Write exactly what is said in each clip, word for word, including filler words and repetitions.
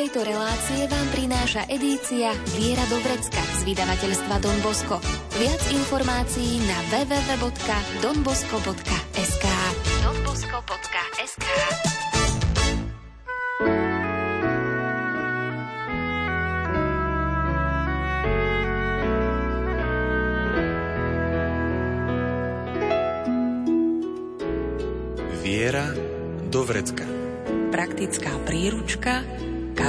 tejto relácie vám prináša edícia Viera do vrecka z vydavateľstva Don Bosco. Viac informácií na w w w bodka don bosco bodka es ka. don bosco bodka es ka Viera do vrecka. Praktická príručka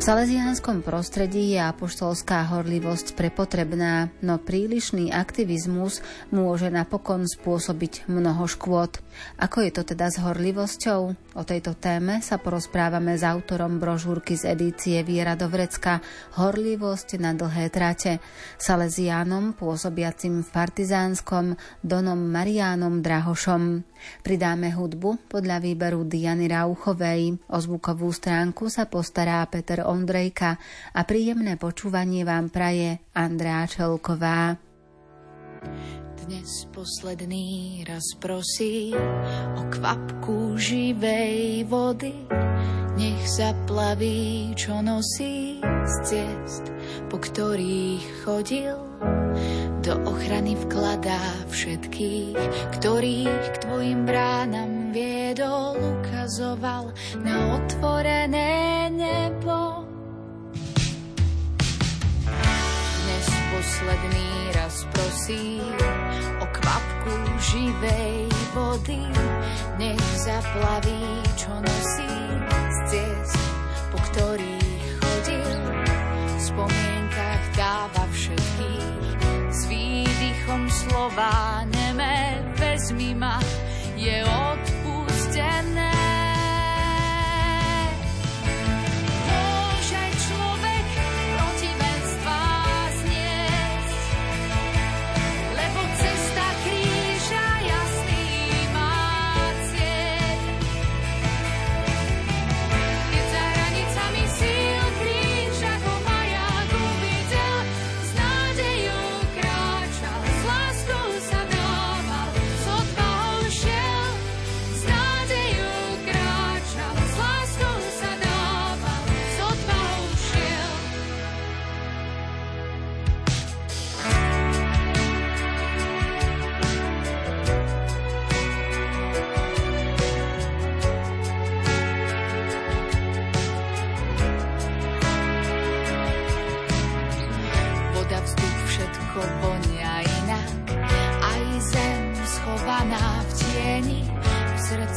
V salesiánskom prostredí je apoštolská horlivosť prepotrebná, no prílišný aktivizmus môže napokon spôsobiť mnoho škôd. Ako je to teda s horlivosťou? O tejto téme sa porozprávame s autorom brožúrky z edície Viera do vrecka Horlivosť na dlhé trate, saleziánom pôsobiacim v Partizánskom Donom Mariánom Drahošom. Pridáme hudbu podľa výberu Diany Rauchovej. O zvukovú stránku sa postará Peter Ondrejka a príjemné počúvanie vám praje Andrea Čelková. Dnes posledný raz prosím o kvapku živej vody, nech zaplaví, čo nosí z ciest, po ktorých chodil. Do ochrany vkladá všetkých, ktorých k tvojim bránam viedol, ukazoval na otvorené nebo. Dnes posledný raz prosím o kvapku živej vody, nech zaplaví, čo nosí z ciest, po ktorých chodil. V spomienkach dáva všetkých s výdychom slova neme, vezmi ma, je odpustené.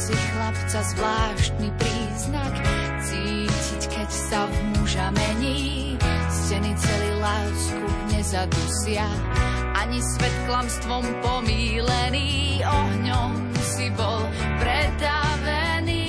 Chlapca zvláštny príznak cítiť, keď sa v muža mení. Steny celý lásku nezadusia, ani svet klamstvom pomílený. Ohňom si bol predávený.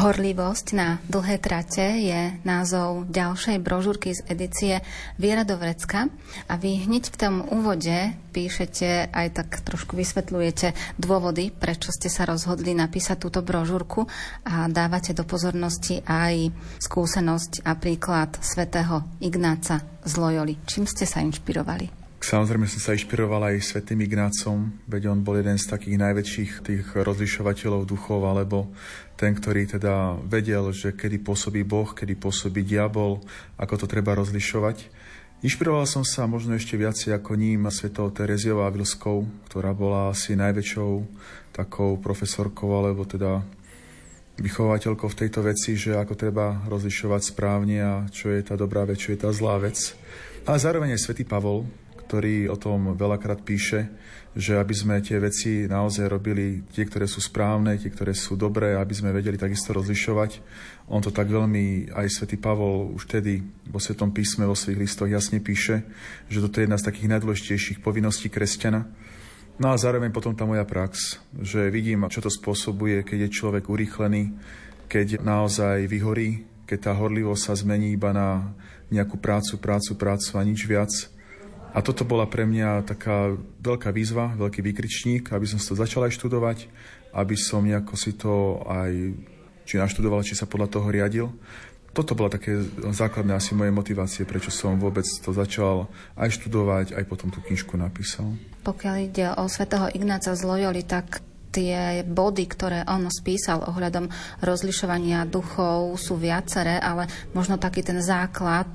Horlivosť na dlhé trate je názov ďalšej brožúrky z edície Viera do vrecka a vy hneď v tom úvode píšete, aj tak trošku vysvetľujete dôvody, prečo ste sa rozhodli napísať túto brožúrku a dávate do pozornosti aj skúsenosť a príklad svätého Ignáca z Loyoli. Čím ste sa inšpirovali? Samozrejme som sa inšpiroval aj svätým Ignácom, veď on bol jeden z takých najväčších tých rozlišovateľov duchov, alebo ten, ktorý teda vedel, že kedy pôsobí Boh, kedy pôsobí diabol, ako to treba rozlišovať. Inšpiroval som sa možno ešte viacej ako ním svätou Teréziou Avilskou, ktorá bola asi najväčšou takou profesorkou, alebo teda vychovateľkou v tejto veci, že ako treba rozlišovať správne a čo je tá dobrá vec, čo je tá zlá vec. A zároveň aj svätý Pavol, ktorý o tom veľakrát píše, že aby sme tie veci naozaj robili tie, ktoré sú správne, tie, ktoré sú dobré, aby sme vedeli takisto rozlišovať. On to tak veľmi, aj svätý Pavol už tedy vo Svätom písme, vo svojich listoch jasne píše, že toto je jedna z takých najdôležitejších povinností kresťana. No a zároveň potom tá moja prax, že vidím, čo to spôsobuje, keď je človek urýchlený, keď naozaj vyhorí, keď tá horlivosť sa zmení iba na nejakú prácu, prácu, prácu a nič viac. A toto bola pre mňa taká veľká výzva, veľký výkričník, aby som to začal aj študovať, aby som nejako si to aj či naštudoval, či sa podľa toho riadil. Toto bola také základné asi moje motivácie, prečo som vôbec to začal aj študovať, aj potom tú knižku napísal. Pokiaľ ide o svätého Ignáca z Loyoli, tak tie body, ktoré on spísal ohľadom rozlišovania duchov, sú viaceré, ale možno taký ten základ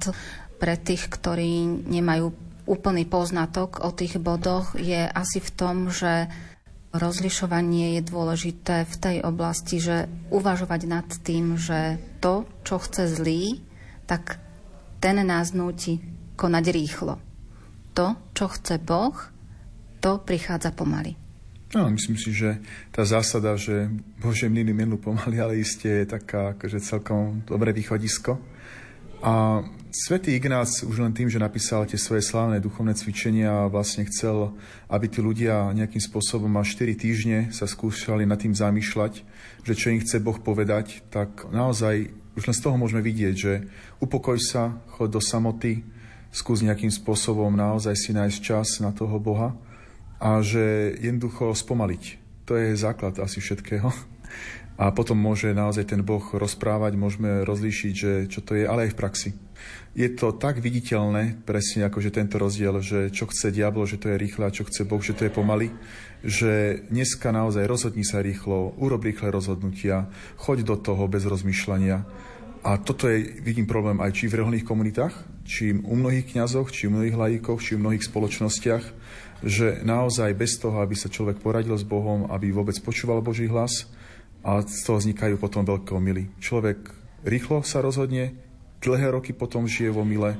pre tých, ktorí nemajú úplný poznatok o tých bodoch je asi v tom, že rozlišovanie je dôležité v tej oblasti, že uvažovať nad tým, že to, čo chce zlý, tak ten nás núti konať rýchlo. To, čo chce Boh, to prichádza pomaly. No, myslím si, že tá zásada, že Bože mlyny mlynú pomaly, ale iste je taká akože celkom dobré východisko. A svätý Ignác už len tým, že napísal tie svoje slávne duchovné cvičenia, vlastne chcel, aby tí ľudia nejakým spôsobom až štyri týždne sa skúšali nad tým zamýšľať, že čo im chce Boh povedať, tak naozaj už len z toho môžeme vidieť, že upokoj sa, choď do samoty, skús nejakým spôsobom naozaj si nájsť čas na toho Boha a že jednoducho spomaliť. To je základ asi všetkého. A potom môže naozaj ten Boh rozprávať, môžeme rozlíšiť, že čo to je, ale aj v praxi. Je to tak viditeľné, presne akože tento rozdiel, že čo chce diablo, že to je rýchle, a čo chce Boh, že to je pomaly, že dneska naozaj rozhodni sa rýchlo, urob rýchle rozhodnutia, choď do toho bez rozmýšľania. A toto je, vidím, problém aj či v reholných komunitách, či u mnohých kňazoch, či u mnohých lajíkoch, či u mnohých spoločnostiach, že naozaj bez toho, aby sa človek poradil s Bohom, aby vôbec počúval Boží hlas, a z toho vznikajú potom veľké omily. Človek rýchlo sa rozhodne, dlhé roky potom žije v omyle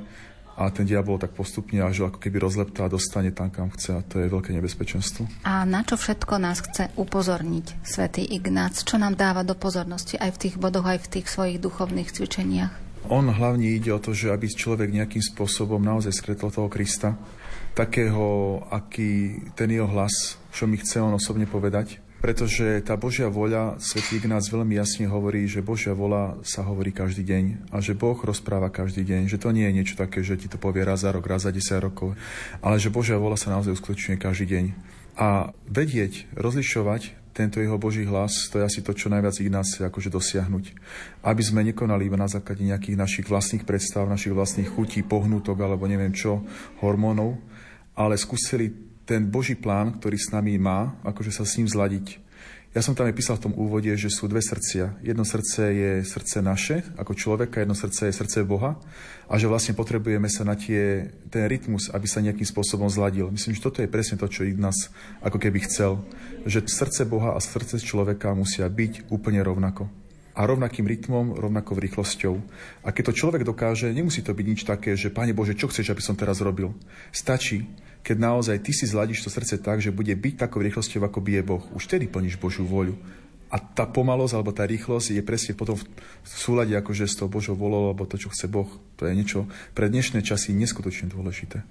a ten diabol tak postupne až ako keby rozleptá a dostane tam, kam chce, a to je veľké nebezpečenstvo. A na čo všetko nás chce upozorniť svätý Ignác? Čo nám dáva do pozornosti aj v tých bodoch, aj v tých svojich duchovných cvičeniach? On hlavne ide o to, že aby človek nejakým spôsobom naozaj skretol toho Krista, takého, aký ten jeho hlas, čo mi chce on osobne povedať. Pretože tá Božia vôľa, svätý Ignác veľmi jasne hovorí, že Božia vôľa sa hovorí každý deň a že Boh rozpráva každý deň, že to nie je niečo také, že ti to povie raz za rok, raz za desať rokov, ale že Božia vôľa sa naozaj uskutočňuje každý deň. A vedieť, rozlišovať tento jeho Boží hlas, to je asi to, čo najviac Ignác chce akože dosiahnuť. Aby sme nekonali iba na základe nejakých našich vlastných predstav, našich vlastných chutí, pohnutok alebo neviem čo, hormónov, ale skúsili ten Boží plán, ktorý s nami má, akože sa s ním zladiť. Ja som tam aj písal v tom úvode, že sú dve srdcia. Jedno srdce je srdce naše, ako človeka, jedno srdce je srdce Boha a že vlastne potrebujeme sa na tie, ten rytmus, aby sa nejakým spôsobom zladil. Myslím, že toto je presne to, čo Ignác ako keby chcel. Že srdce Boha a srdce človeka musia byť úplne rovnako. A rovnakým rytmom, rovnakou rýchlosťou. A keď to človek dokáže, nemusí to byť nič také, že Pane Bože, čo chceš, aby som teraz robil? Stačí, keď naozaj ty si zladíš to srdce tak, že bude byť takou rýchlosťou, ako bije Boh. Už tedy plníš Božiu vôľu. A tá pomalosť, alebo tá rýchlosť je presne potom v súlade akože s tou Božou vôľou, alebo to, čo chce Boh. To je niečo pre dnešné časy neskutočne dôležité.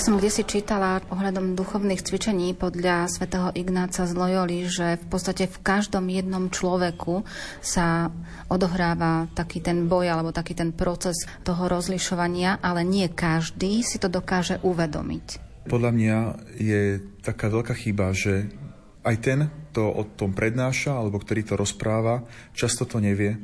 Som kdesi čítala ohľadom duchovných cvičení podľa svätého Ignáca z Loyoli, že v podstate v každom jednom človeku sa odohráva taký ten boj alebo taký ten proces toho rozlišovania, ale nie každý si to dokáže uvedomiť. Podľa mňa je taká veľká chyba, že aj ten, kto o tom prednáša alebo ktorý to rozpráva, často to nevie.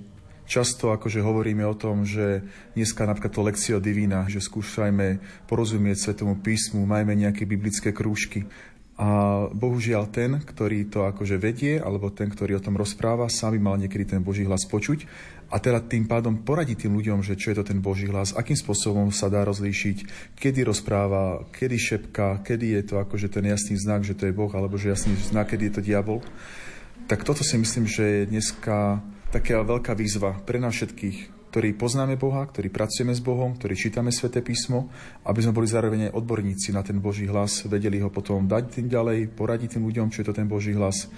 Často akože hovoríme o tom, že dneska napríklad to lekcio divina, že skúšajme porozumieť Svätému písmu, majme nejaké biblické krúžky. A bohužiaľ ten, ktorý to akože vedie, alebo ten, ktorý o tom rozpráva, sám by mal niekedy ten Boží hlas počuť. A teda tým pádom poradiť tým ľuďom, že čo je to ten Boží hlas, akým spôsobom sa dá rozlíšiť, kedy rozpráva, kedy šepká, kedy je to akože ten jasný znak, že to je Boh, alebo že jasný znak, kedy je to diabol. Tak toto si myslím, že je dneska taká veľká výzva pre nás všetkých, ktorí poznáme Boha, ktorí pracujeme s Bohom, ktorí čítame Sväté písmo, aby sme boli zároveň aj odborníci na ten Boží hlas, vedeli ho potom dať tým ďalej, poradiť tým ľuďom, čo je to ten Boží hlas.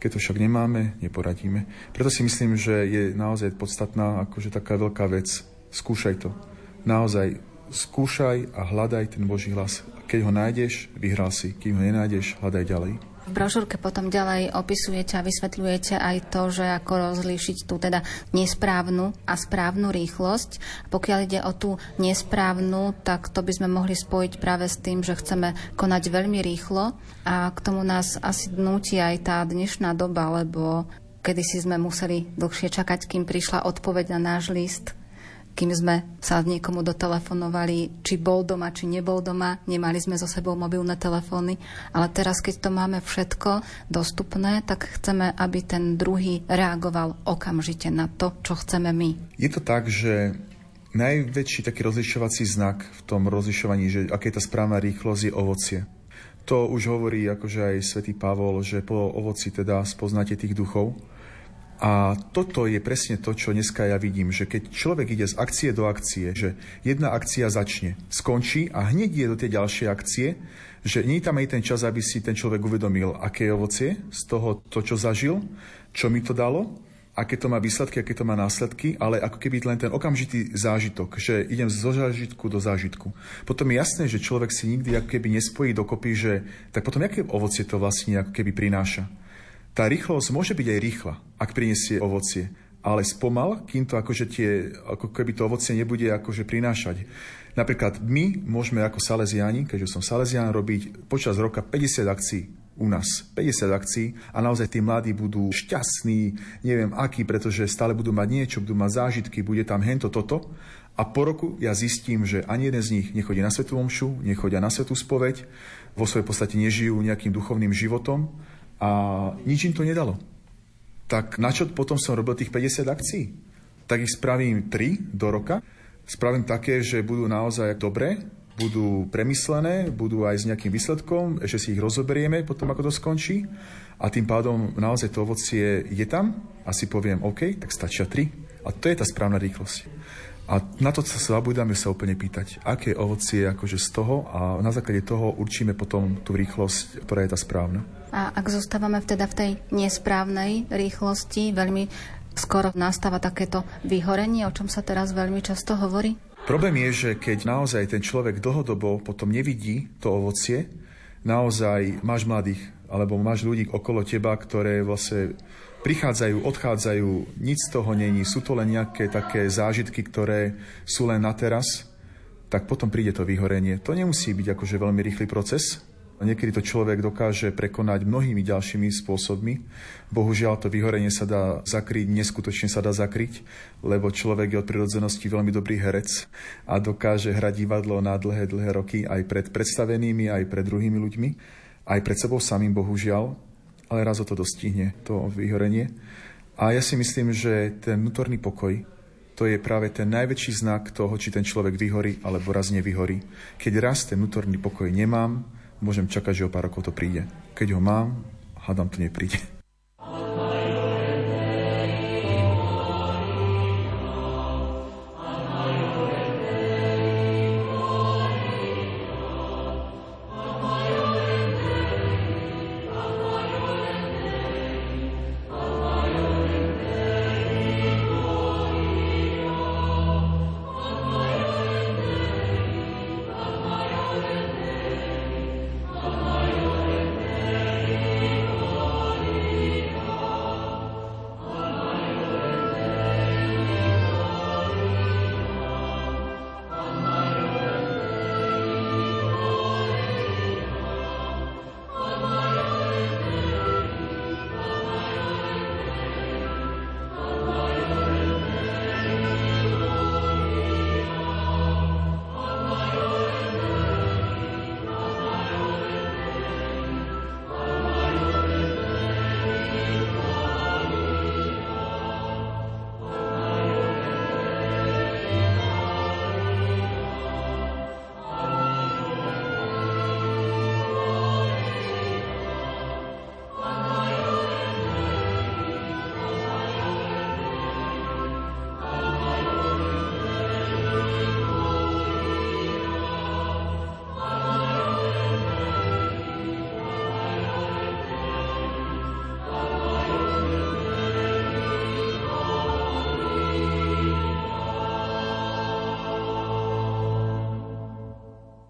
Keď to však nemáme, neporadíme. Preto si myslím, že je naozaj podstatná akože taká veľká vec. Skúšaj to. Naozaj skúšaj a hľadaj ten Boží hlas. Keď ho nájdeš, vyhral si. Keď ho nenájdeš, hľadaj ďalej. V brožúrke potom ďalej opisujete a vysvetľujete aj to, že ako rozlíšiť tú teda nesprávnu a správnu rýchlosť. Pokiaľ ide o tú nesprávnu, tak to by sme mohli spojiť práve s tým, že chceme konať veľmi rýchlo a k tomu nás asi núti aj tá dnešná doba, lebo kedysi sme museli dlhšie čakať, kým prišla odpoveď na náš list, kým sme sa niekomu dotelefonovali, či bol doma, či nebol doma, nemali sme so sebou mobilné telefóny, ale teraz, keď to máme všetko dostupné, tak chceme, aby ten druhý reagoval okamžite na to, čo chceme my. Je to tak, že najväčší taký rozlišovací znak v tom rozlišovaní, že aká je tá správna rýchlosť, je ovocie. To už hovorí akože aj svätý Pavol, že po ovoci teda spoznáte tých duchov. A toto je presne to, čo dneska ja vidím, že keď človek ide z akcie do akcie, že jedna akcia začne, skončí a hneď ide do tej ďalšej akcie, že nie je tam aj ten čas, aby si ten človek uvedomil, aké je ovocie z toho, to, čo zažil, čo mi to dalo, aké to má výsledky, aké to má následky, ale ako keby len ten okamžitý zážitok, že idem zo zážitku do zážitku. Potom je jasné, že človek si nikdy ako keby nespojí dokopy, že tak potom aké ovocie to vlastne ako keby prináša. Tá rýchlosť môže byť aj rýchla, ak prinesie ovocie, ale spomal, kým to akože tie, ako keby to ovocie nebude akože prinášať. Napríklad my môžeme ako Salesiáni, keďže som Salesián, robiť počas roka päťdesiat akcií u nás. päťdesiat akcií a naozaj tí mladí budú šťastní, neviem akí, pretože stále budú mať niečo, budú mať zážitky, bude tam hento, toto. A po roku ja zistím, že ani jeden z nich nechodí na svätú omšu, nechodia na svätú spoveď, vo svojej podstate nežijú nejakým duchovným životom, a nič im to nedalo. Tak načo potom som robil tých päťdesiat akcií? Tak ich spravím tri do roka. Spravím také, že budú naozaj dobré, budú premyslené, budú aj s nejakým výsledkom, že si ich rozoberieme potom, ako to skončí. A tým pádom naozaj to ovocie je tam a si poviem, OK, tak stačia tri. A to je tá správna rýchlosť. A na to sa zabudáme sa úplne pýtať, aké ovocie akože z toho a na základe toho určíme potom tú rýchlosť, ktorá je tá správna. A ak zostávame teda v tej nesprávnej rýchlosti, veľmi skoro nastáva takéto vyhorenie, o čom sa teraz veľmi často hovorí? Problém je, že keď naozaj ten človek dlhodobo potom nevidí to ovocie, naozaj máš mladých, alebo máš ľudí okolo teba, ktoré vlastne prichádzajú, odchádzajú, nič z toho není, sú to len nejaké také zážitky, ktoré sú len na teraz, tak potom príde to vyhorenie. To nemusí byť akože veľmi rýchly proces. Niekedy to človek dokáže prekonať mnohými ďalšími spôsobmi. Bohužiaľ, to vyhorenie sa dá zakryť, neskutočne sa dá zakryť, lebo človek je od prirodzenosti veľmi dobrý herec a dokáže hrať divadlo na dlhé, dlhé roky aj pred predstavenými, aj pred druhými ľuďmi, aj pred sebou samým, bohužiaľ. Ale raz o to dostihne, to vyhorenie. A ja si myslím, že ten vnútorný pokoj, to je práve ten najväčší znak toho, či ten človek vyhorí, alebo raz nevyhorí. Keď raz ten vnútorný pokoj nemám, môžem čakať, že o pár rokov to príde. Keď ho mám, hádam, to nepríde.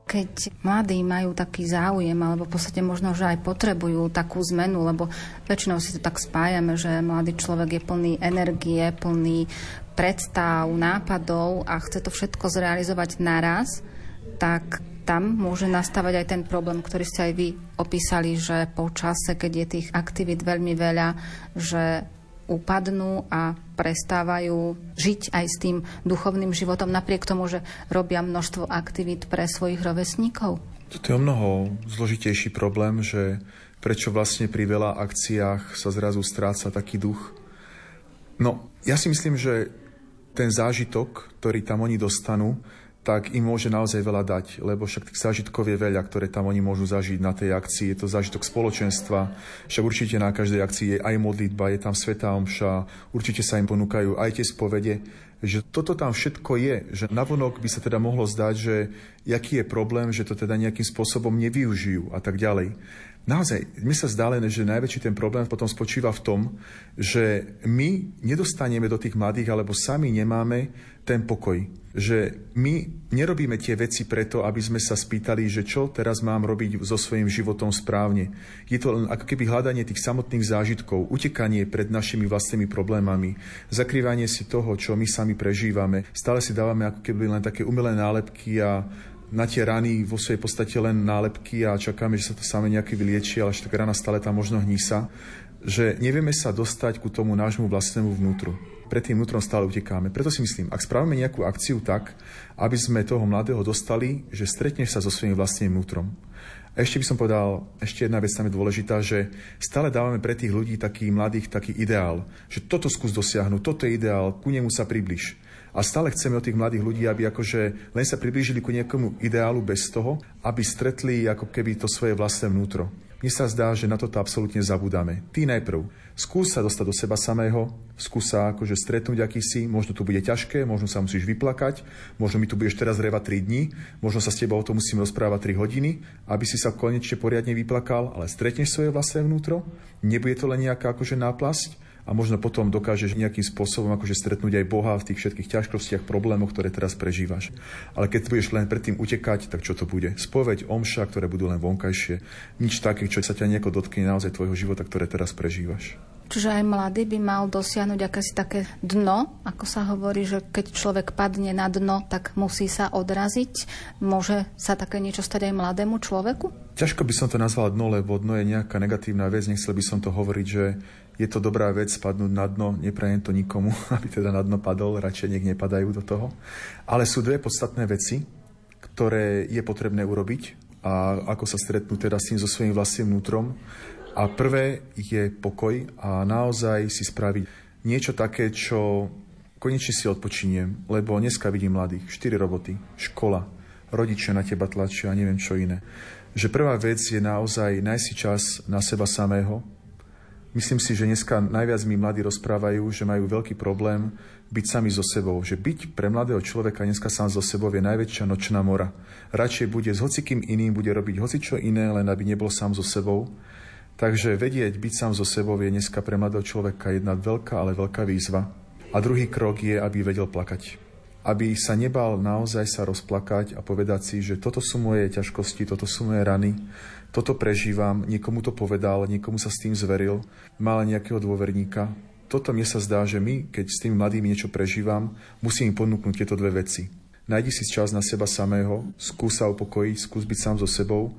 Keď mladí majú taký záujem, alebo v podstate možno, že aj potrebujú takú zmenu, lebo väčšinou si to tak spájame, že mladý človek je plný energie, plný predstav, nápadov a chce to všetko zrealizovať naraz, tak tam môže nastávať aj ten problém, ktorý ste aj vy opísali, že po čase, keď je tých aktivít veľmi veľa, že upadnú a prestávajú žiť aj s tým duchovným životom, napriek tomu, že robia množstvo aktivít pre svojich rovesníkov? Toto je o mnoho zložitejší problém, že prečo vlastne pri veľa akciách sa zrazu stráca taký duch. No, ja si myslím, že ten zážitok, ktorý tam oni dostanú, tak im môže naozaj veľa dať, lebo však tých zážitkov je veľa, ktoré tam oni môžu zažiť na tej akcii. Je to zážitok spoločenstva, však určite na každej akcii je aj modlitba, je tam svätá omša, určite sa im ponúkajú aj tie spovede, že toto tam všetko je, že navonok by sa teda mohlo zdať, že jaký je problém, že to teda nejakým spôsobom nevyužijú a tak ďalej. Naozaj, mi sa zdá len, že najväčší ten problém potom spočíva v tom, že my nedostaneme do tých mladých, alebo sami nemáme ten pokoj. Že my nerobíme tie veci preto, aby sme sa spýtali, že čo teraz mám robiť so svojím životom správne. Je to len ako keby hľadanie tých samotných zážitkov, utekanie pred našimi vlastnými problémami, zakrývanie si toho, čo my sami prežívame. Stále si dávame ako keby len také umelé nálepky a na tie rany vo svojej podstate len nálepky a čakáme, že sa to same nejaký vyliečí, ale až tak rana stále tam možno hnísa, že nevieme sa dostať ku tomu nášmu vlastnému vnútru. Pred tým vnútrom stále utekáme. Preto si myslím, ak spravíme nejakú akciu tak, aby sme toho mladého dostali, že stretneš sa so svojím vlastným vnútrom. A ešte by som povedal, ešte jedna vec tam je dôležitá, že stále dávame pre tých ľudí takých mladých taký ideál, že toto skús dosiahnuť, toto je ideál, ku nemu sa približ. A stále chceme od tých mladých ľudí, aby akože len sa priblížili ku nejakomu ideálu bez toho, aby stretli ako keby to svoje vlastné vnútro. Mne sa zdá, že na toto absolútne zabudáme. Ty najprv skús sa dostať do seba samého, skús sa akože stretnúť akýsi, možno to bude ťažké, možno sa musíš vyplakať, možno mi tu budeš teraz revať tri dni, možno sa s tebou o tom musím rozprávať tri hodiny, aby si sa konečne poriadne vyplakal, ale stretneš svoje vlastné vnútro, nebude to len nejaká akože náplasť, a možno potom dokážeš nejakým spôsobom akože stretnúť aj Boha v tých všetkých ťažkostiach, problémoch, ktoré teraz prežívaš. Ale keď budeš len predtým utekať, tak čo to bude? Spoveď, omša, ktoré budú len vonkajšie. Nič také, čo sa ťa nejako dotkne naozaj tvojho života, ktoré teraz prežívaš. Čiže aj mladý by mal dosiahnuť akési také dno, ako sa hovorí, že keď človek padne na dno, tak musí sa odraziť. Môže sa také niečo stať aj mladému človeku? Ťažko by som to nazval dno, lebo dno je nejaká negatívna vec. Nechcel by som to hovoriť, že je to dobrá vec spadnúť na dno, neprajem to nikomu, aby teda na dno padol, radšej nech nepadajú do toho. Ale sú dve podstatné veci, ktoré je potrebné urobiť a ako sa stretnú teda s tým so svojím vlastným vnútrom. A prvé je pokoj a naozaj si spraviť niečo také, čo konečne si odpočiniem, lebo dneska vidím mladých, štyri roboty, škola, rodičia na teba tlačia a neviem čo iné. Že prvá vec je naozaj nájsť čas na seba samého. Myslím si, že dneska najviac mi mladí rozprávajú, že majú veľký problém byť sami so sebou. Že byť pre mladého človeka dneska sám so sebou je najväčšia nočná mora. Radšej bude s hocikým iným, bude robiť hocičo iné, len aby nebol sám so sebou. Takže vedieť byť sám so sebou je dneska pre mladého človeka jedna veľká, ale veľká výzva. A druhý krok je, aby vedel plakať. Aby sa nebal naozaj sa rozplakať a povedať si, že toto sú moje ťažkosti, toto sú moje rany, toto prežívam, niekomu to povedal, niekomu sa s tým zveril, mal nejakého dôverníka. Toto mne sa zdá, že my, keď s tými mladými niečo prežívam, musím im ponúknuť tieto dve veci. Nájdi si čas na seba samého, skús sa upokojiť, skús byť sám so sebou,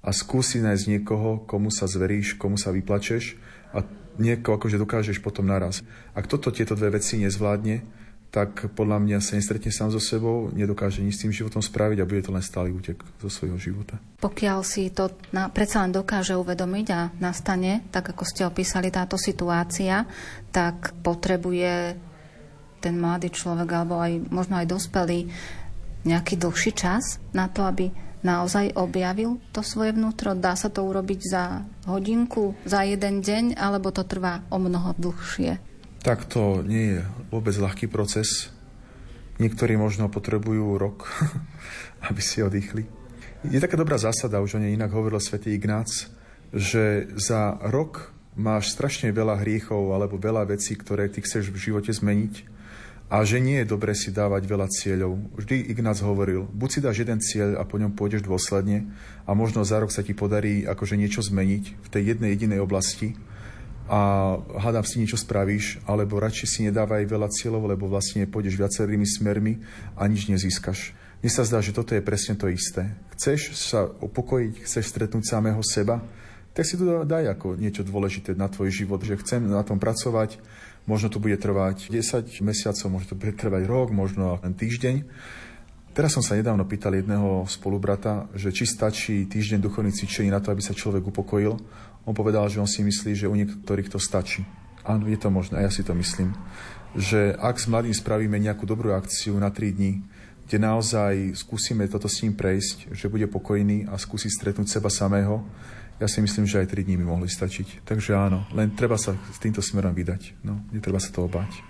a skúsi nájsť niekoho, komu sa zveríš, komu sa vyplačeš a niekoho akože dokážeš potom naraz. Ak toto tieto dve veci nezvládne, tak podľa mňa sa nestretne sám so sebou, nedokáže nič s tým životom spraviť a bude to len stály útek zo svojho života. Pokiaľ si to na, predsa len dokáže uvedomiť a nastane, tak ako ste opísali táto situácia, tak potrebuje ten mladý človek alebo aj možno aj dospelý nejaký dlhší čas na to, aby naozaj objavil to svoje vnútro? Dá sa to urobiť za hodinku, za jeden deň, alebo to trvá o mnoho dlhšie? Tak to nie je vôbec ľahký proces. Niektorí možno potrebujú rok, aby si odýchli. Je taká dobrá zásada, už o nej inak hovoril svätý Ignác, že za rok máš strašne veľa hriechov alebo veľa vecí, ktoré ty chceš v živote zmeniť. a že nie je dobre si dávať veľa cieľov. Vždy Ignác hovoril, buď si dáš jeden cieľ a po ňom pôjdeš dôsledne a možno za rok sa ti podarí akože niečo zmeniť v tej jednej jedinej oblasti a hádam si niečo spravíš, alebo radšej si nedávaj veľa cieľov, lebo vlastne pôjdeš viacerými smermi a nič nezískaš. Mne sa zdá, že toto je presne to isté. Chceš sa upokojiť, chceš stretnúť samého seba, tak si to daj ako niečo dôležité na tvoj život, že chcem na tom pracovať. Možno to bude trvať desať mesiacov, možno to bude trvať rok, možno len týždeň. Teraz som sa nedávno pýtal jedného spolubrata, že či stačí týždeň duchovných cvičení na to, aby sa človek upokojil. On povedal, že on si myslí, že u niektorých to stačí. Áno, je to možné, a ja si to myslím. Že ak s mladým spravíme nejakú dobrú akciu na tri dni, kde naozaj skúsime toto s ním prejsť, že bude pokojný a skúsi stretnúť seba samého, ja si myslím, že aj tri dní by mohli stačiť. Takže áno, len treba sa s týmto smerom vydať. No, netreba sa toho báť.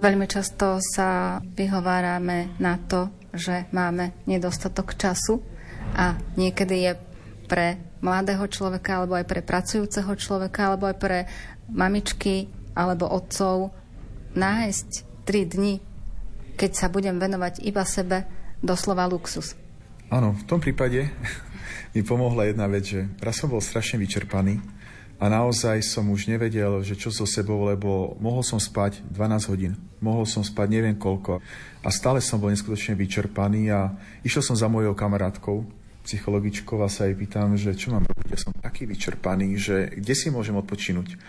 Veľmi často sa vyhovárame na to, že máme nedostatok času a niekedy je pre mladého človeka alebo aj pre pracujúceho človeka alebo aj pre mamičky alebo otcov nájsť tri dni, keď sa budem venovať iba sebe, doslova luxus. Áno, v tom prípade mi pomohla jedna vec, že raz som bol strašne vyčerpaný a naozaj som už nevedel, že čo so sebou, lebo mohol som spať dvanásť hodín, mohol som spať neviem koľko a stále som bol neskutočne vyčerpaný a išiel som za mojou kamarátkou, psychologičkou a sa jej pýtam, že čo mám robiť, ja som taký vyčerpaný, že kde si môžem odpočinúť.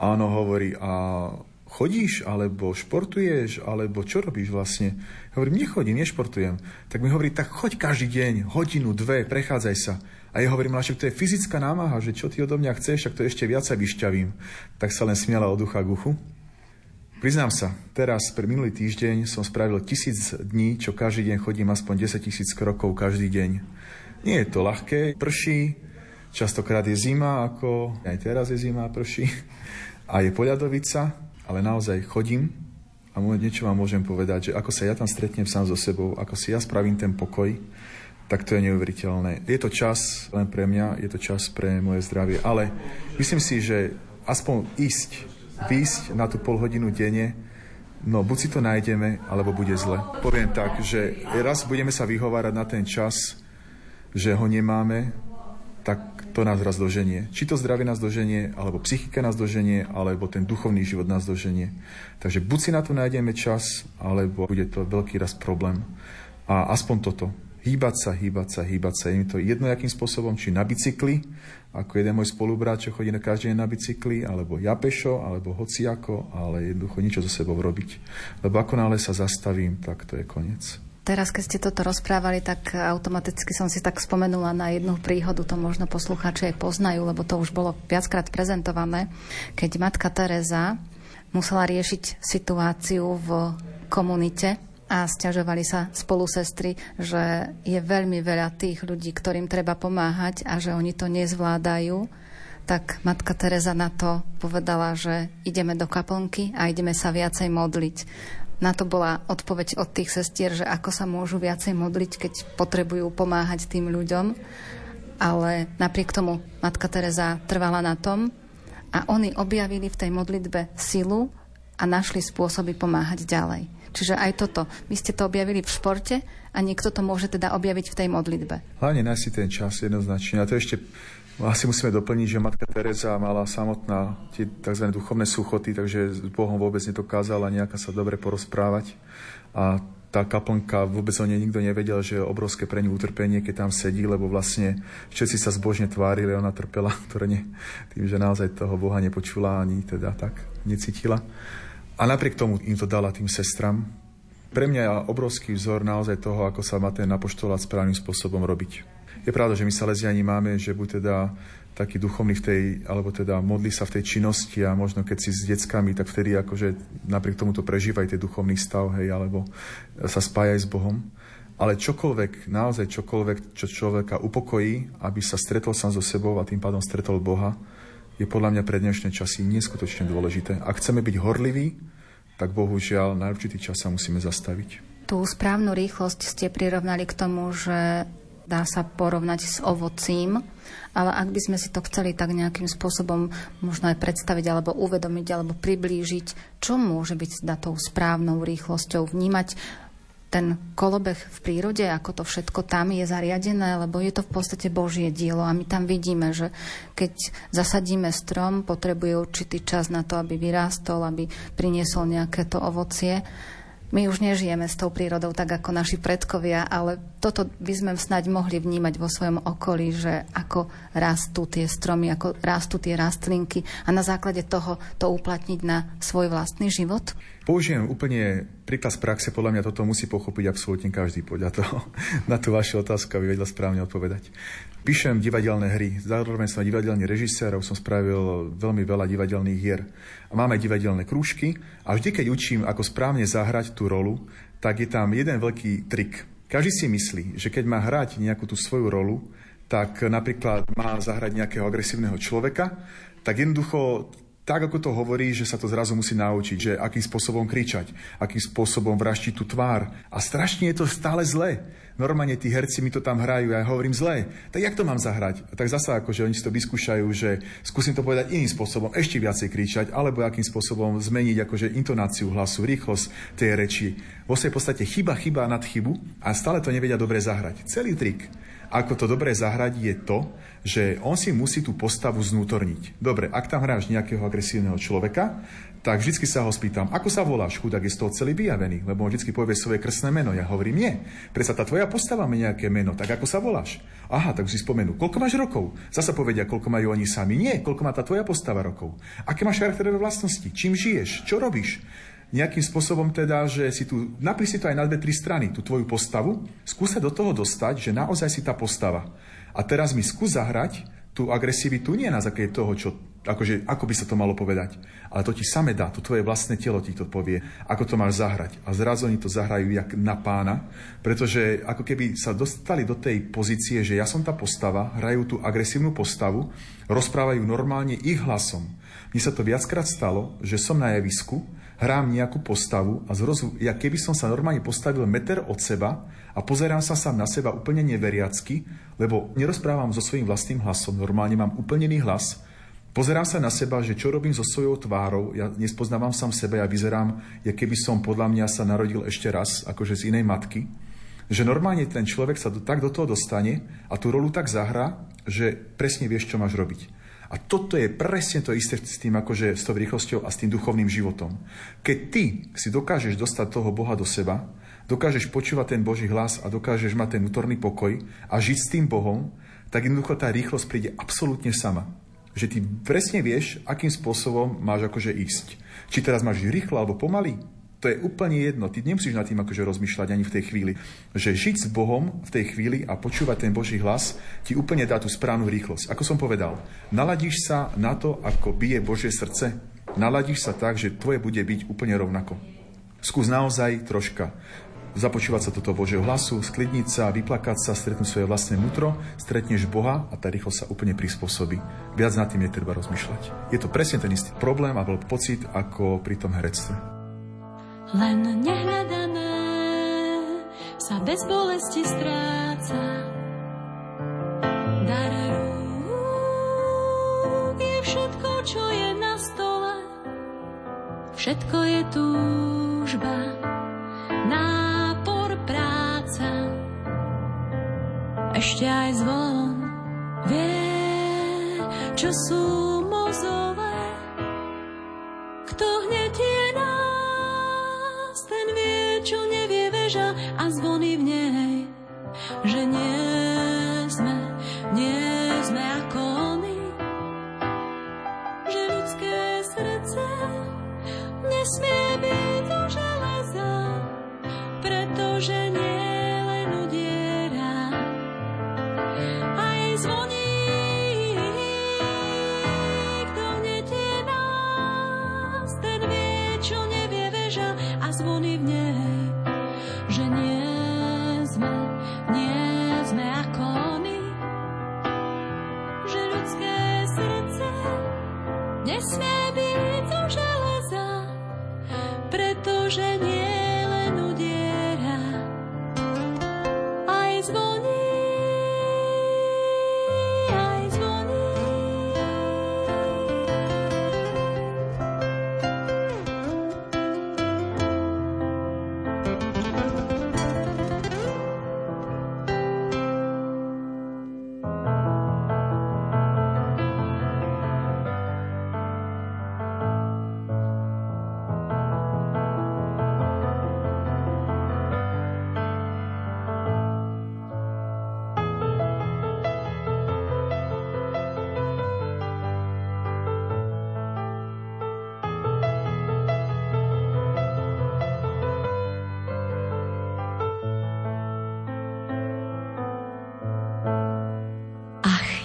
A ono hovorí, a chodíš, alebo športuješ, alebo čo robíš vlastne? Hovorím, nechodím, nešportujem. Tak mi hovorí, tak choď každý deň, hodinu, dve, prechádzaj sa. A ja hovorím, mláček, to je fyzická námaha, že čo ty odo mňa chceš, tak to ešte viac sa vyšťavím. Tak sa len smiala od ucha k uchu. Priznám sa, teraz pre minulý týždeň som spravil tisíc dní, čo každý deň chodím aspoň desaťtisíc krokov každý deň. Nie je to ľahké, prší, častokrát je zima, ako aj teraz je zima, prší a je poľadovica. Ale naozaj chodím a niečo vám môžem povedať, že ako sa ja tam stretnem sám so sebou, ako si ja spravím ten pokoj, tak to je neuveriteľné. Je to čas len pre mňa, je to čas pre moje zdravie, ale myslím si, že aspoň ísť, výsť na tú polhodinu denne, no buď si to nájdeme, alebo bude zle. Poviem tak, že raz budeme sa vyhovárať na ten čas, že ho nemáme, tak to nás raz doženie. Či to zdravie nás doženie, alebo psychika nás doženie, alebo ten duchovný život nás doženie. Takže buď si na to nájdeme čas, alebo bude to veľký raz problém. A aspoň toto. Hýbať sa, hýbať sa, hýbať sa. Je mi to jedno, akým spôsobom, či na bicykli, ako jeden môj spolubrat, čo chodí na každý deň na bicykli, alebo ja pešo, alebo hociako, ale jednoducho niečo so sebou robiť. Lebo ako náhle sa zastavím, tak to je koniec. Teraz, keď ste toto rozprávali, tak automaticky som si tak spomenula na jednu príhodu, to možno poslucháči aj poznajú, lebo to už bolo viackrát prezentované, keď matka Terézia musela riešiť situáciu v komunite a sťažovali sa spolu sestry, že je veľmi veľa tých ľudí, ktorým treba pomáhať a že oni to nezvládajú, tak matka Terézia na to povedala, že ideme do kaplnky a ideme sa viacej modliť. Na to bola odpoveď od tých sestier, že ako sa môžu viacej modliť, keď potrebujú pomáhať tým ľuďom. Ale napriek tomu matka Terézia trvala na tom a oni objavili v tej modlitbe silu a našli spôsoby pomáhať ďalej. Čiže aj toto. Vy ste to objavili v športe a niekto to môže teda objaviť v tej modlitbe. Hlavne nájsť si ten čas jednoznačne. A to ešte asi musíme doplniť, že matka Terézia mala samotná tie tzv. Duchovné suchoty, takže s Bohom vôbec nedokázala nejako sa dobre porozprávať. A tá kaplnka, vôbec o nej nikto nevedel, že je obrovské pre ňu utrpenie, keď tam sedí, lebo vlastne všetci sa zbožne tvárili, ona trpela ktorne, tým, že naozaj toho Boha nepočula ani teda tak necítila. A napriek tomu im to dala tým sestram. Pre mňa je obrovský vzor naozaj toho, ako sa má ten apoštolát správnym spôsobom robiť. Je pravda, že my Saleziani máme, že buď teda taký duchovný v tej, alebo teda modli sa v tej činnosti a možno keď si s deckami, tak vtedy akože napriek tomu to prežívaj ten duchovný stav, hej, alebo sa spájaj s Bohom. Ale čokoľvek, naozaj čokoľvek, čo človeka upokojí, aby sa stretol sám so sebou a tým pádom stretol Boha, je podľa mňa pre dnešné časy neskutočne dôležité. Ak chceme byť horliví, tak bohužiaľ na určitý čas sa musíme zastaviť. Tú správnu rýchlosť ste prirovnali k tomu, že dá sa porovnať s ovocím, ale ak by sme si to chceli tak nejakým spôsobom možno aj predstaviť, alebo uvedomiť, alebo priblížiť, čo môže byť teda tou správnou rýchlosťou, vnímať ten kolobeh v prírode, ako to všetko tam je zariadené, lebo je to v podstate Božie dielo a my tam vidíme, že keď zasadíme strom, potrebuje určitý čas na to, aby vyrástol, aby priniesol nejaké to ovocie. My už nežijeme s tou prírodou tak ako naši predkovia, ale toto by sme snáď mohli vnímať vo svojom okolí, že ako rastú tie stromy, ako rastú tie rastlinky a na základe toho to uplatniť na svoj vlastný život. Použijem úplne príklad z praxe, podľa mňa toto musí pochopiť absolútne každý podľa toho. Na tú vašu otázku, aby vedel správne odpovedať. Píšem divadelné hry, zároveň som divadelný režisér, som spravil veľmi veľa divadelných hier. A máme divadelné krúžky a vždy, keď učím, ako správne zahrať tú rolu, tak je tam jeden veľký trik. Každý si myslí, že keď má hrať nejakú tú svoju rolu, tak napríklad má zahrať nejakého agresívneho človeka, tak jednoducho tak, ako to hovorí, že sa to zrazu musí naučiť, že akým spôsobom kričať, akým spôsobom vraštiť tú tvár. A strašne je to stále zle. Normálne tí herci mi to tam hrajú a ja hovorím zle. Tak jak to mám zahrať? Tak zasa akože oni si to vyskúšajú, že skúsim to povedať iným spôsobom, ešte viacej kričať, alebo akým spôsobom zmeniť akože intonáciu hlasu, rýchlosť tej reči. Vo svojej podstate chyba, chyba nad chybu a stále to nevedia dobre zahrať. Celý trik. Ako to dobre zahrať je to, že on si musí tú postavu znútorniť. Dobre, ak tam hráš nejakého agresívneho človeka, tak vždycky sa ho spýtam, ako sa voláš, chudák je z toho celý vyjavený, lebo on vždycky povie svoje krstné meno. Ja hovorím, nie, predsa tá tvoja postava má nejaké meno, tak ako sa voláš? Aha, tak si spomenú, koľko máš rokov? Zasa povedia, koľko majú oni sami, nie, koľko má tá tvoja postava rokov. Aké máš charakterové vlastnosti, čím žiješ, čo robíš? Nejakým spôsobom teda, že si tu, napíš si to aj na dve, tri strany, tú tvoju postavu, skúsa do toho dostať, že naozaj si tá postava. A teraz mi skús zahrať tú agresivitu nie na základe toho, čo, akože, ako by sa to malo povedať, ale to ti same dá, to tvoje vlastné telo ti to povie, ako to máš zahrať. A zrazu oni to zahrajú jak na pána, pretože ako keby sa dostali do tej pozície, že ja som tá postava, hrajú tú agresívnu postavu, rozprávajú normálne ich hlasom. Mne sa to viackrát stalo, že som na javisku, hrám nejakú postavu a zrozum, ja keby som sa normálne postavil meter od seba a pozerám sa sám na seba úplne neveriacky, lebo nerozprávam so svojím vlastným hlasom, normálne mám úplnený hlas, pozerám sa na seba, že čo robím so svojou tvárou, ja nespoznávam sám seba, ja vyzerám, ja keby som podľa mňa sa narodil ešte raz, akože z inej matky, že normálne ten človek sa do, tak do toho dostane a tú rolu tak zahrá, že presne vieš, čo máš robiť. A toto je presne to isté s tým, akože s tou rýchlosťou a s tým duchovným životom. Keď ty si dokážeš dostať toho Boha do seba, dokážeš počúvať ten Boží hlas a dokážeš mať ten vnútorný pokoj a žiť s tým Bohom, tak jednoducho tá rýchlosť príde absolútne sama. Že ty presne vieš, akým spôsobom máš akože ísť. Či teraz máš rýchlo alebo pomaly, to je úplne jedno. Ty nemusíš nad tým akože rozmýšľať ani v tej chvíli. Že žiť s Bohom v tej chvíli a počúvať ten Boží hlas ti úplne dá tú správnu rýchlosť. Ako som povedal, naladíš sa na to, ako bije Božie srdce. Naladíš sa tak, že tvoje bude byť úplne rovnako. Skús naozaj troška započúvať sa toto Božieho hlasu, sklidniť sa, vyplakať sa, stretnúť svoje vlastné vnútro, stretneš Boha a tá rýchlosť sa úplne prispôsobí. Viac nad tým netreba rozmýšľať. Je to presne ten istý problém a bol pocit ako pri tom herectve. Len nehľadané sa bez bolesti stráca. Dar rúk je všetko, čo je na stole. Všetko je túžba, nápor, práca. Ešte aj zvon vie, čo sú mozole. Kto hneď je nás čo nevie veža a zvony v nej, že nie sme, nie sme ako oni, že ľudské srdce nesmie byť do železa, pretože nie len udiera, aj zvoní. Kto vnete nás, ten vie, čo nevie veža a zvony v nej. Nesmie byť zo železa, pretože nie len udiera, aj zvoní, aj zvoní.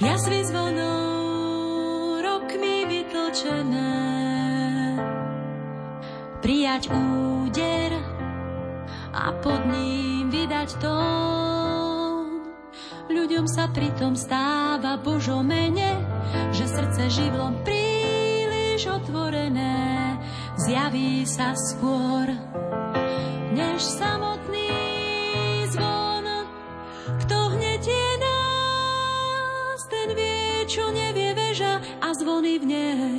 Jazvy zvonov, rokmi vytlčené, prijať úder a pod ním vydať tón. Ľuďom sa pritom stáva Božo mene, že srdce živlom príliš otvára. zjaví sa skôr, než samotný zvon. Kto hneď je nás, ten vie, čo nevie veža a zvony v nej,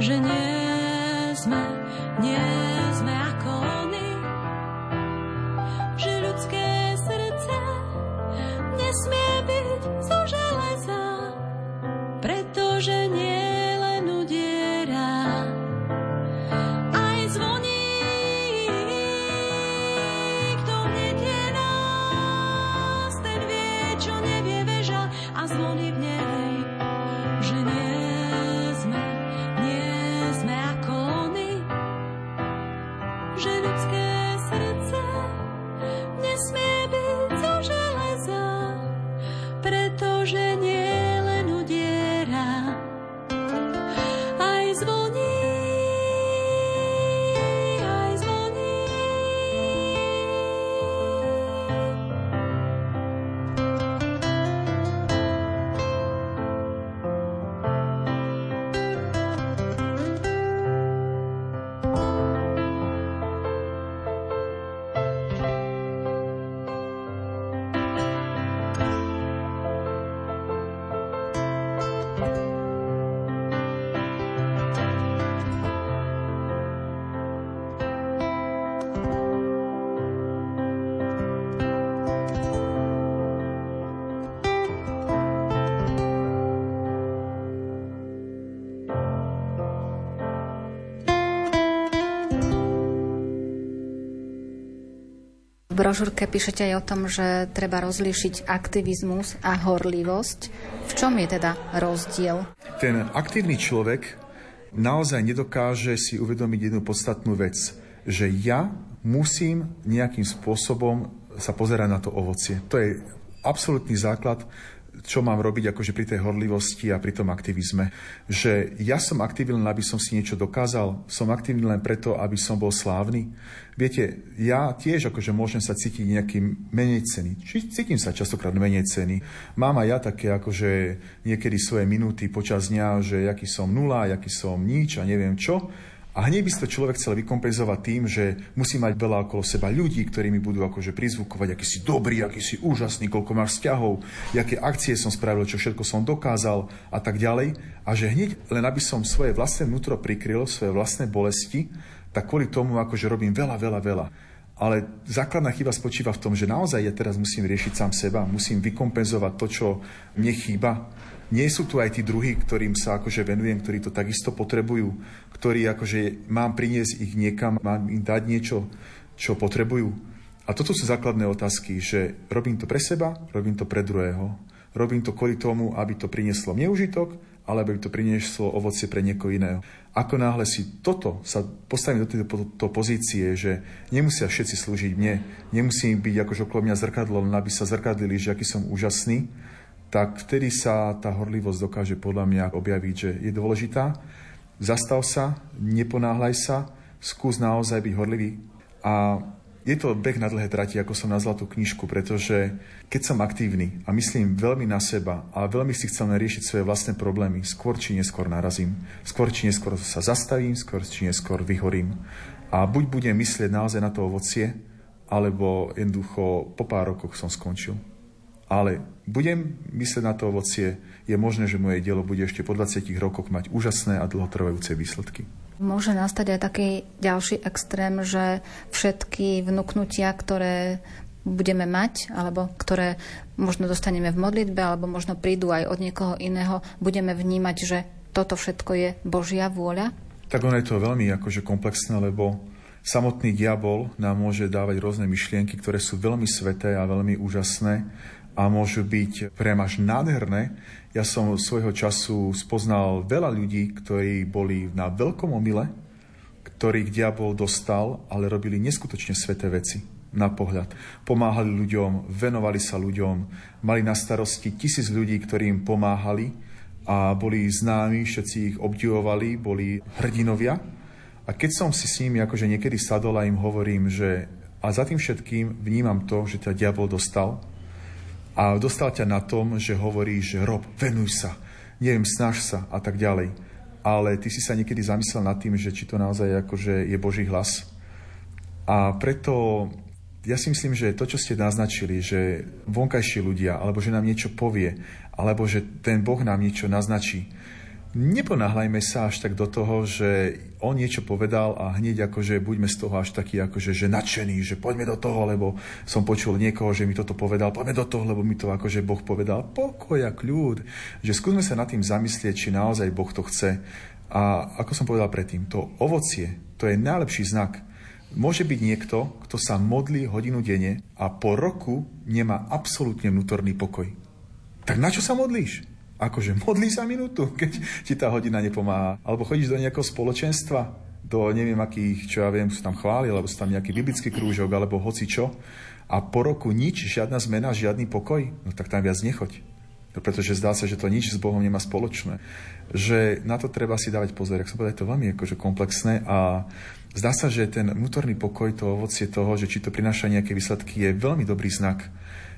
že nie sme, nie sme ako oni, že ľudské srdce nesmie byť zo železa, pretože nie V brožúrke píšete aj o tom, že treba rozlíšiť aktivizmus a horlivosť. V čom je teda rozdiel? Ten aktívny človek naozaj nedokáže si uvedomiť jednu podstatnú vec, že ja musím nejakým spôsobom sa pozerať na to ovocie. To je absolútny základ, čo mám robiť akože pri tej horlivosti a pri tom aktivizme. Že ja som aktívny len, aby som si niečo dokázal. Som aktívny len preto, aby som bol slávny. Viete, ja tiež akože môžem sa cítiť nejakým menej cený. Či cítim sa častokrát menej cený. Mám aj ja také akože niekedy svoje minúty počas dňa, že jaký som nula, jaký som nič a neviem čo. A hneď by si to človek chcel vykompenzovať tým, že musí mať veľa okolo seba ľudí, ktorí mi budú akože prizvukovať, aký si dobrý, aký si úžasný, koľko máš vzťahov, aké akcie som spravil, čo všetko som dokázal a tak ďalej. A že hneď len aby som svoje vlastné vnútro prikryl, svoje vlastné bolesti, tak kvôli tomu akože robím veľa, veľa, veľa. Ale základná chyba spočíva v tom, že naozaj ja teraz musím riešiť sám seba, musím vykompenzovať to, čo mne chýba. Nie sú tu aj tí druhí, ktorým sa akože venujem, ktorí to takisto potrebujú, ktorí akože mám priniesť ich niekam, mám im dať niečo, čo potrebujú. A toto sú základné otázky, že robím to pre seba, robím to pre druhého. Robím to kvôli tomu, aby to prinieslo mne užitok, alebo aby to prinieslo ovocie pre niekoho iného. Ako náhle si toto, sa postavím do tejto pozície, že nemusia všetci slúžiť mne, nemusím byť akože okolo mňa zrkadlo, aby sa zrkadlili, že aký som úžasný, tak vtedy sa tá horlivosť dokáže podľa mňa objaviť, že je dôležitá. Zastav sa, neponáhľaj sa, skús naozaj byť horlivý. A je to beh na dlhé trati, ako som nazval tú knižku, pretože keď som aktívny a myslím veľmi na seba a veľmi si chcem riešiť svoje vlastné problémy, skôr či neskôr narazím, skôr či neskôr sa zastavím, skôr či neskôr vyhorím. A buď budem myslieť naozaj na to ovocie, alebo jednoducho po pár rokoch som skončil. Ale budem myslieť na to ovocie, je možné, že moje dielo bude ešte po dvadsiatich rokoch mať úžasné a dlhotrvajúce výsledky. Môže nastať aj taký ďalší extrém, že všetky vnuknutia, ktoré budeme mať, alebo ktoré možno dostaneme v modlitbe, alebo možno prídu aj od niekoho iného, budeme vnímať, že toto všetko je Božia vôľa? Tak ono je to veľmi akože komplexné, lebo samotný diabol nám môže dávať rôzne myšlienky, ktoré sú veľmi sveté a veľmi úžasné, a môžu byť priam až nádherné. Ja som svojho času spoznal veľa ľudí, ktorí boli na veľkom omyle, ktorých diabol dostal, ale robili neskutočne sveté veci na pohľad. Pomáhali ľuďom, venovali sa ľuďom, mali na starosti tisíc ľudí, ktorí im pomáhali a boli známi, všetci ich obdivovali, boli hrdinovia. A keď som si s nimi akože niekedy sadol a im hovorím, že a za tým všetkým vnímam to, že ťa diabol dostal, a dostal ťa na tom, že hovoríš, že rob, venuj sa, neviem, snaž sa a tak ďalej. A ale ty si sa niekedy zamyslel nad tým, že či to naozaj akože je Boží hlas. A preto ja si myslím, že to, čo ste naznačili, že vonkajší ľudia, alebo že nám niečo povie, alebo že ten Boh nám niečo naznačí, neponáhľajme sa až tak do toho, že on niečo povedal a hneď akože buďme z toho až taký akože že nadšený, že poďme do toho, lebo som počul niekoho, že mi toto povedal, poďme do toho, lebo mi to akože Boh povedal. Pokoj a kľud. Že skúsme sa nad tým zamyslieť, či naozaj Boh to chce. A ako som povedal predtým, to ovocie, to je najlepší znak. Môže byť niekto, kto sa modlí hodinu denne a po roku nemá absolútne vnútorný pokoj. Tak na čo sa modlíš? Akože modlí sa minútu, keď ti tá hodina nepomáha. Alebo chodíš do nejakého spoločenstva, do neviem akých, čo ja viem, sú tam chváli, alebo sú tam nejaký biblický krúžok, alebo hoci čo. A po roku nič, žiadna zmena, žiadny pokoj, no tak tam viac nechoď. Pretože zdá sa, že to nič s Bohom nemá spoločné. Že na to treba si dávať pozor. Ak som povedal, je to veľmi akože komplexné a zdá sa, že ten vnútorný pokoj, to ovocie toho, že či to prináša nejaké výsledky, je veľmi dobrý znak.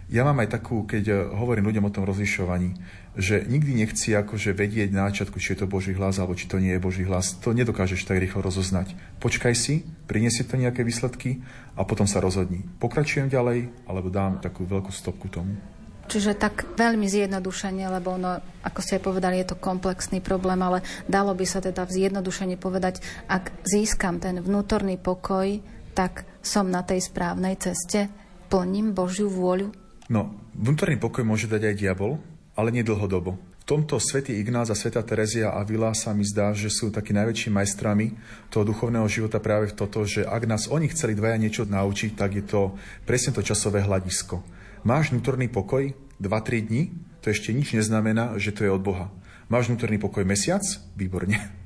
Ja mám aj takú, keď hovorím ľuďom o tom rozlišovaní, že nikdy nechci akože vedieť na začiatku, či je to Boží hlas, alebo či to nie je Boží hlas. To nedokážeš tak rýchlo rozoznať. Počkaj si, priniesie to nejaké výsledky a potom sa rozhodni. Pokračujem ďalej, alebo dám takú veľkú stopku tomu. Čiže tak veľmi zjednodušenie, lebo ono, ako ste aj povedali, je to komplexný problém, ale dalo by sa teda v zjednodušení povedať, ak získam ten vnútorný pokoj, tak som na tej správnej ceste, plním Božiu vôľu. No, vnútorný pokoj môže dať aj diabol, ale nie dlhodobo. V tomto svätý Ignác a svätá Terézia Avilská sa mi zdá, že sú takí najväčší majstrami toho duchovného života práve v toto, že ak nás oni chceli dvaja niečo naučiť, tak je to presne to časové hľadisko. Máš vnútorný pokoj dva tri dní, to ešte nič neznamená, že to je od Boha. Máš vnútorný pokoj mesiac? Výborne.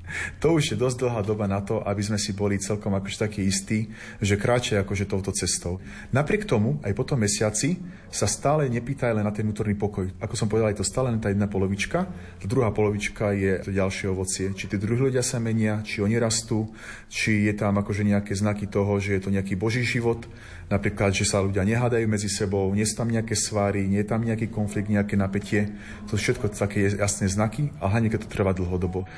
To už je dosť dlhá doba na to, aby sme si boli celkom akože takí istí, že kráčaj akože touto cestou. Napriek tomu, aj po tom mesiaci, sa stále nepýtaj len na ten vnútorný pokoj. Ako som povedal, je to stále len tá jedna polovička. Tá druhá polovička je to ďalšie ovocie. Či tí druhí ľudia sa menia, či oni rastú, či je tam akože nejaké znaky toho, že je to nejaký Boží život. Napríklad, že sa ľudia nehádajú medzi sebou, nie sú tam nejaké sváry, nie je tam nejaký konflikt, nejaké napätie. To sú všetko také jasné znaky, ale hlavne keď to trvá dlhodobo.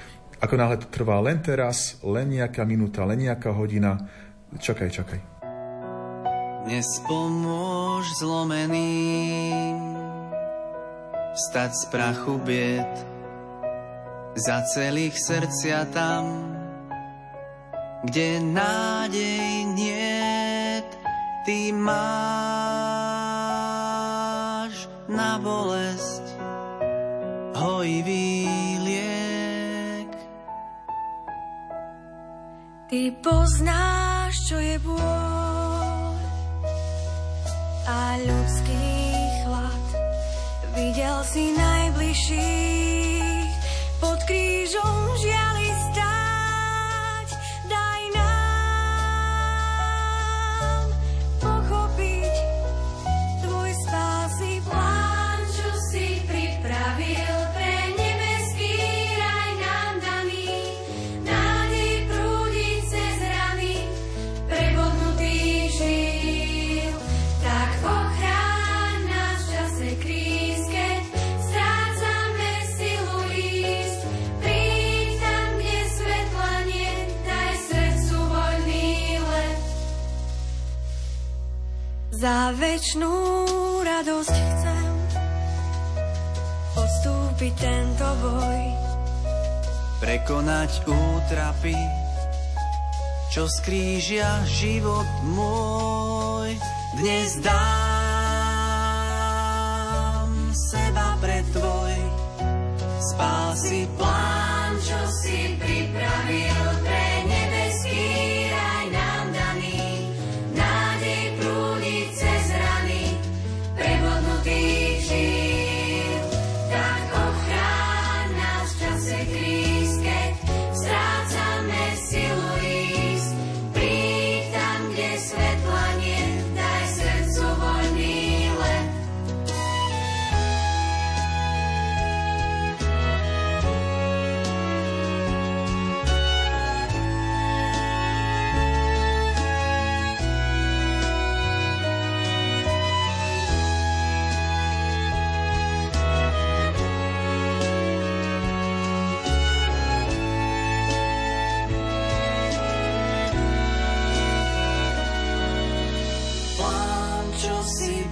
Ako náhle to trvá len teraz, len nejaká minúta, len nejaká hodina. Čakaj, čakaj. Dnes pomôž zlomeným vstať z prachu bied, za celých srdcia tam, kde nádej niet. Ty máš na bolesť hojivý liek. Ty poznáš, čo je bôľ a ľudský chlad. Videl si najbližších pod krížom žiali stáť. Daj nám pochopiť tvoj spásny plán, čo si pripravil. Za večnú radosť chcem odstúpiť tento boj, prekonať útrapy, čo skrížia život môj. Dnes dám seba pre tvoj spási plán, čo si pripravil pre nebeský raj nám daný.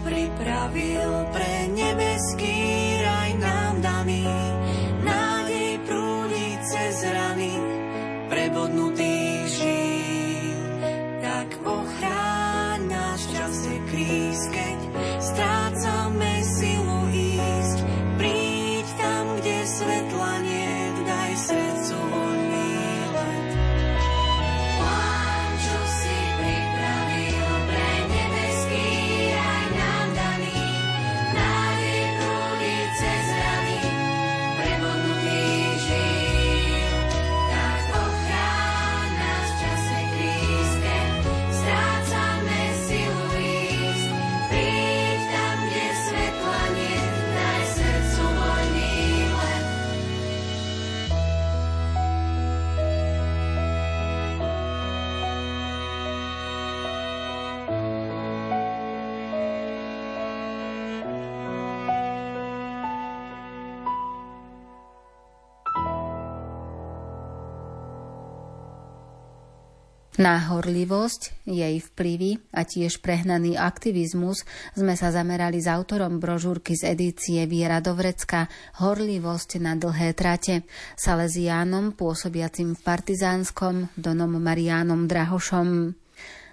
pripravil pre nebeský raj nám daný. Nádej prúdi cez rany prebodnutých žil. Tak ochráň nás v čase kríz, keď strácame silu ísť. Príď tam, kde svetla nie, daj srdcu voľný let. Na horlivosť, jej vplyvy a tiež prehnaný aktivizmus sme sa zamerali s autorom brožúrky z edície Viera do vrecka Horlivosť na dlhé trate, saleziánom pôsobiacim v Partizánskom, donom Mariánom Drahošom.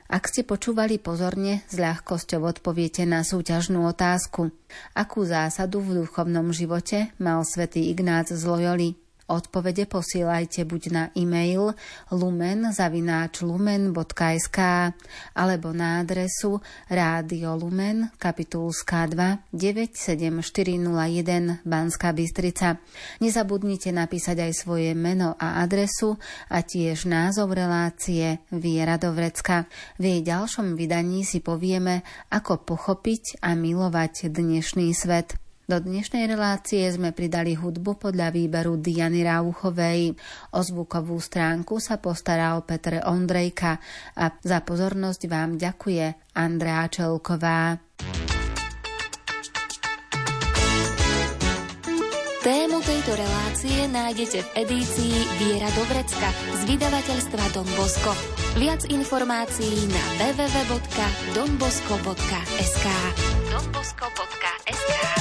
Ak ste počúvali pozorne, s ľahkosťou odpoviete na súťažnú otázku. Akú zásadu v duchovnom živote mal svätý Ignác z Loyoli? Odpovede posielajte buď na e-mail lumen zavináč lumen bodka es ká alebo na adresu Rádio Lumen, Kapitulská dva, deväť sedem štyri nula jeden, Banská Bystrica. Nezabudnite napísať aj svoje meno a adresu a tiež názov relácie Viera do vrecka. V jej ďalšom vydaní si povieme, ako pochopiť a milovať dnešný svet. Do dnešnej relácie sme pridali hudbu podľa výberu Diany Rauchovej. O zvukovú stránku sa postaral Peter Ondrejka a za pozornosť vám ďakuje Andrea Čelková. Tému tejto relácie nájdete v edícii Viera do vrecka z vydavateľstva Don Bosco. Viac informácií na w w w bodka don bosco bodka es ká. don bosco bodka es ká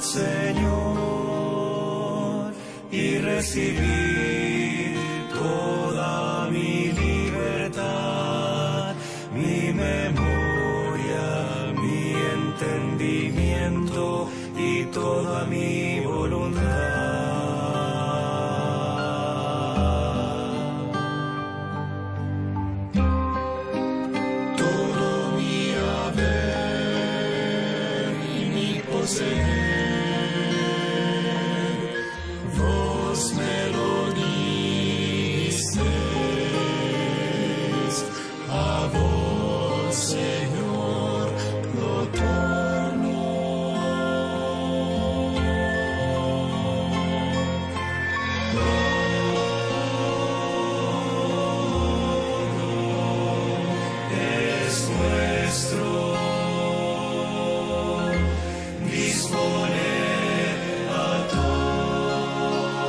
Señor, y recibir toda mi libertad, mi memoria, mi entendimiento y toda mi voluntad. Todo mi haber y mi poseer. Dispone a toda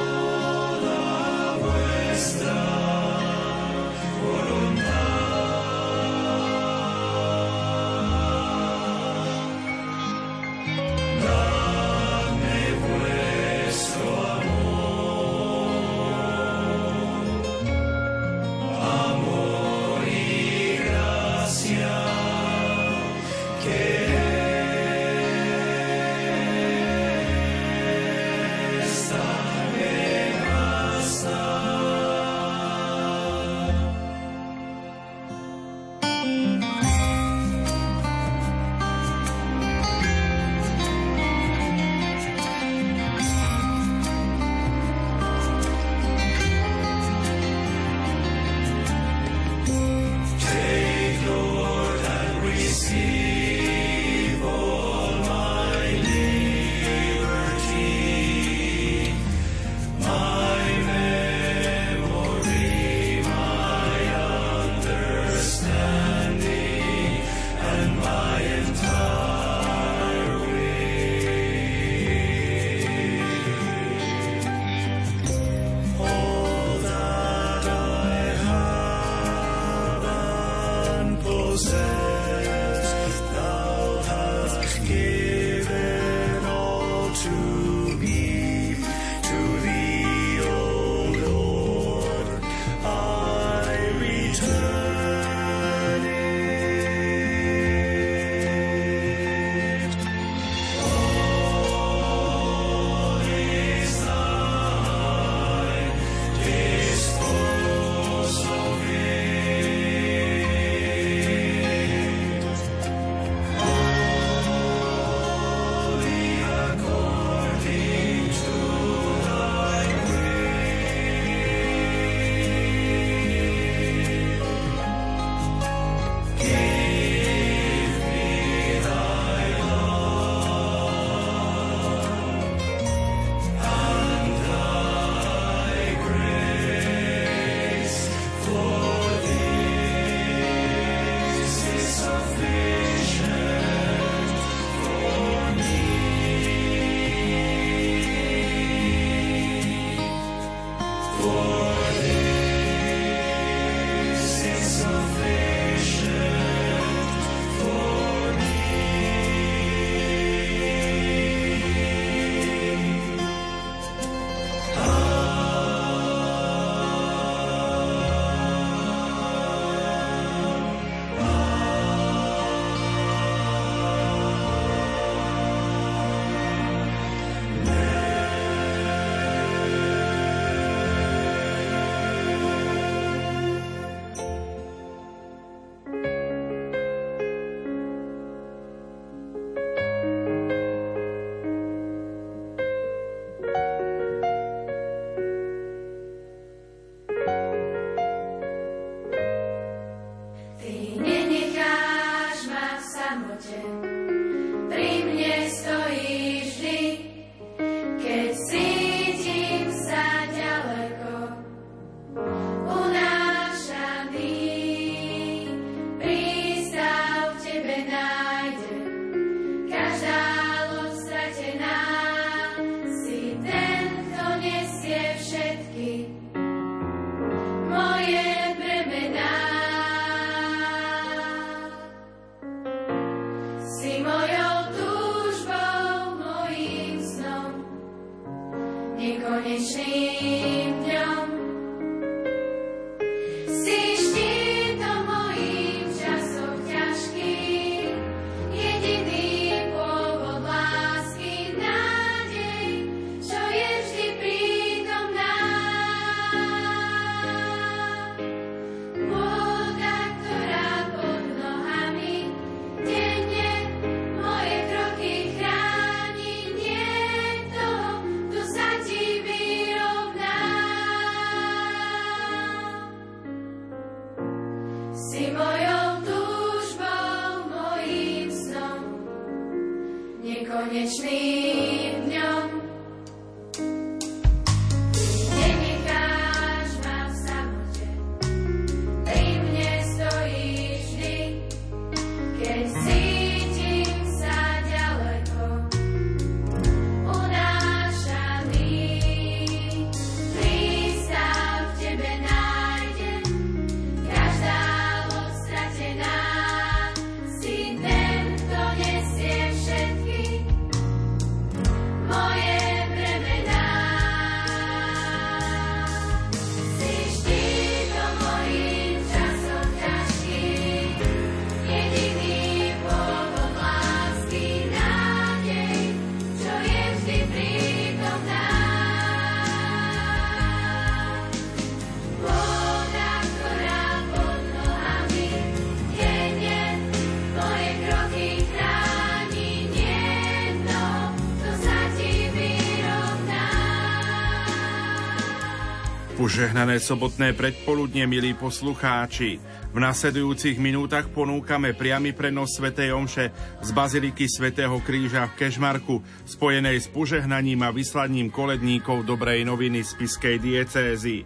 Požehnané sobotné predpoludne, milí poslucháči. V nasledujúcich minútach ponúkame priamy prenos svätej omše z Baziliky svätého Kríža v Kežmarku, spojenej s požehnaním a vyslaním koledníkov dobrej noviny z spišskej diecézy.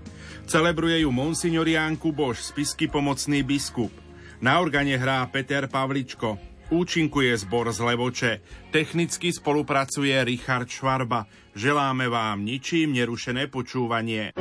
Celebruje ju monsignor Ján Kuboš, spišský pomocný biskup. Na organe hrá Peter Pavličko. Účinkuje zbor z Levoče. Technicky spolupracuje Richard Švarba. Želáme vám ničím nerušené počúvanie.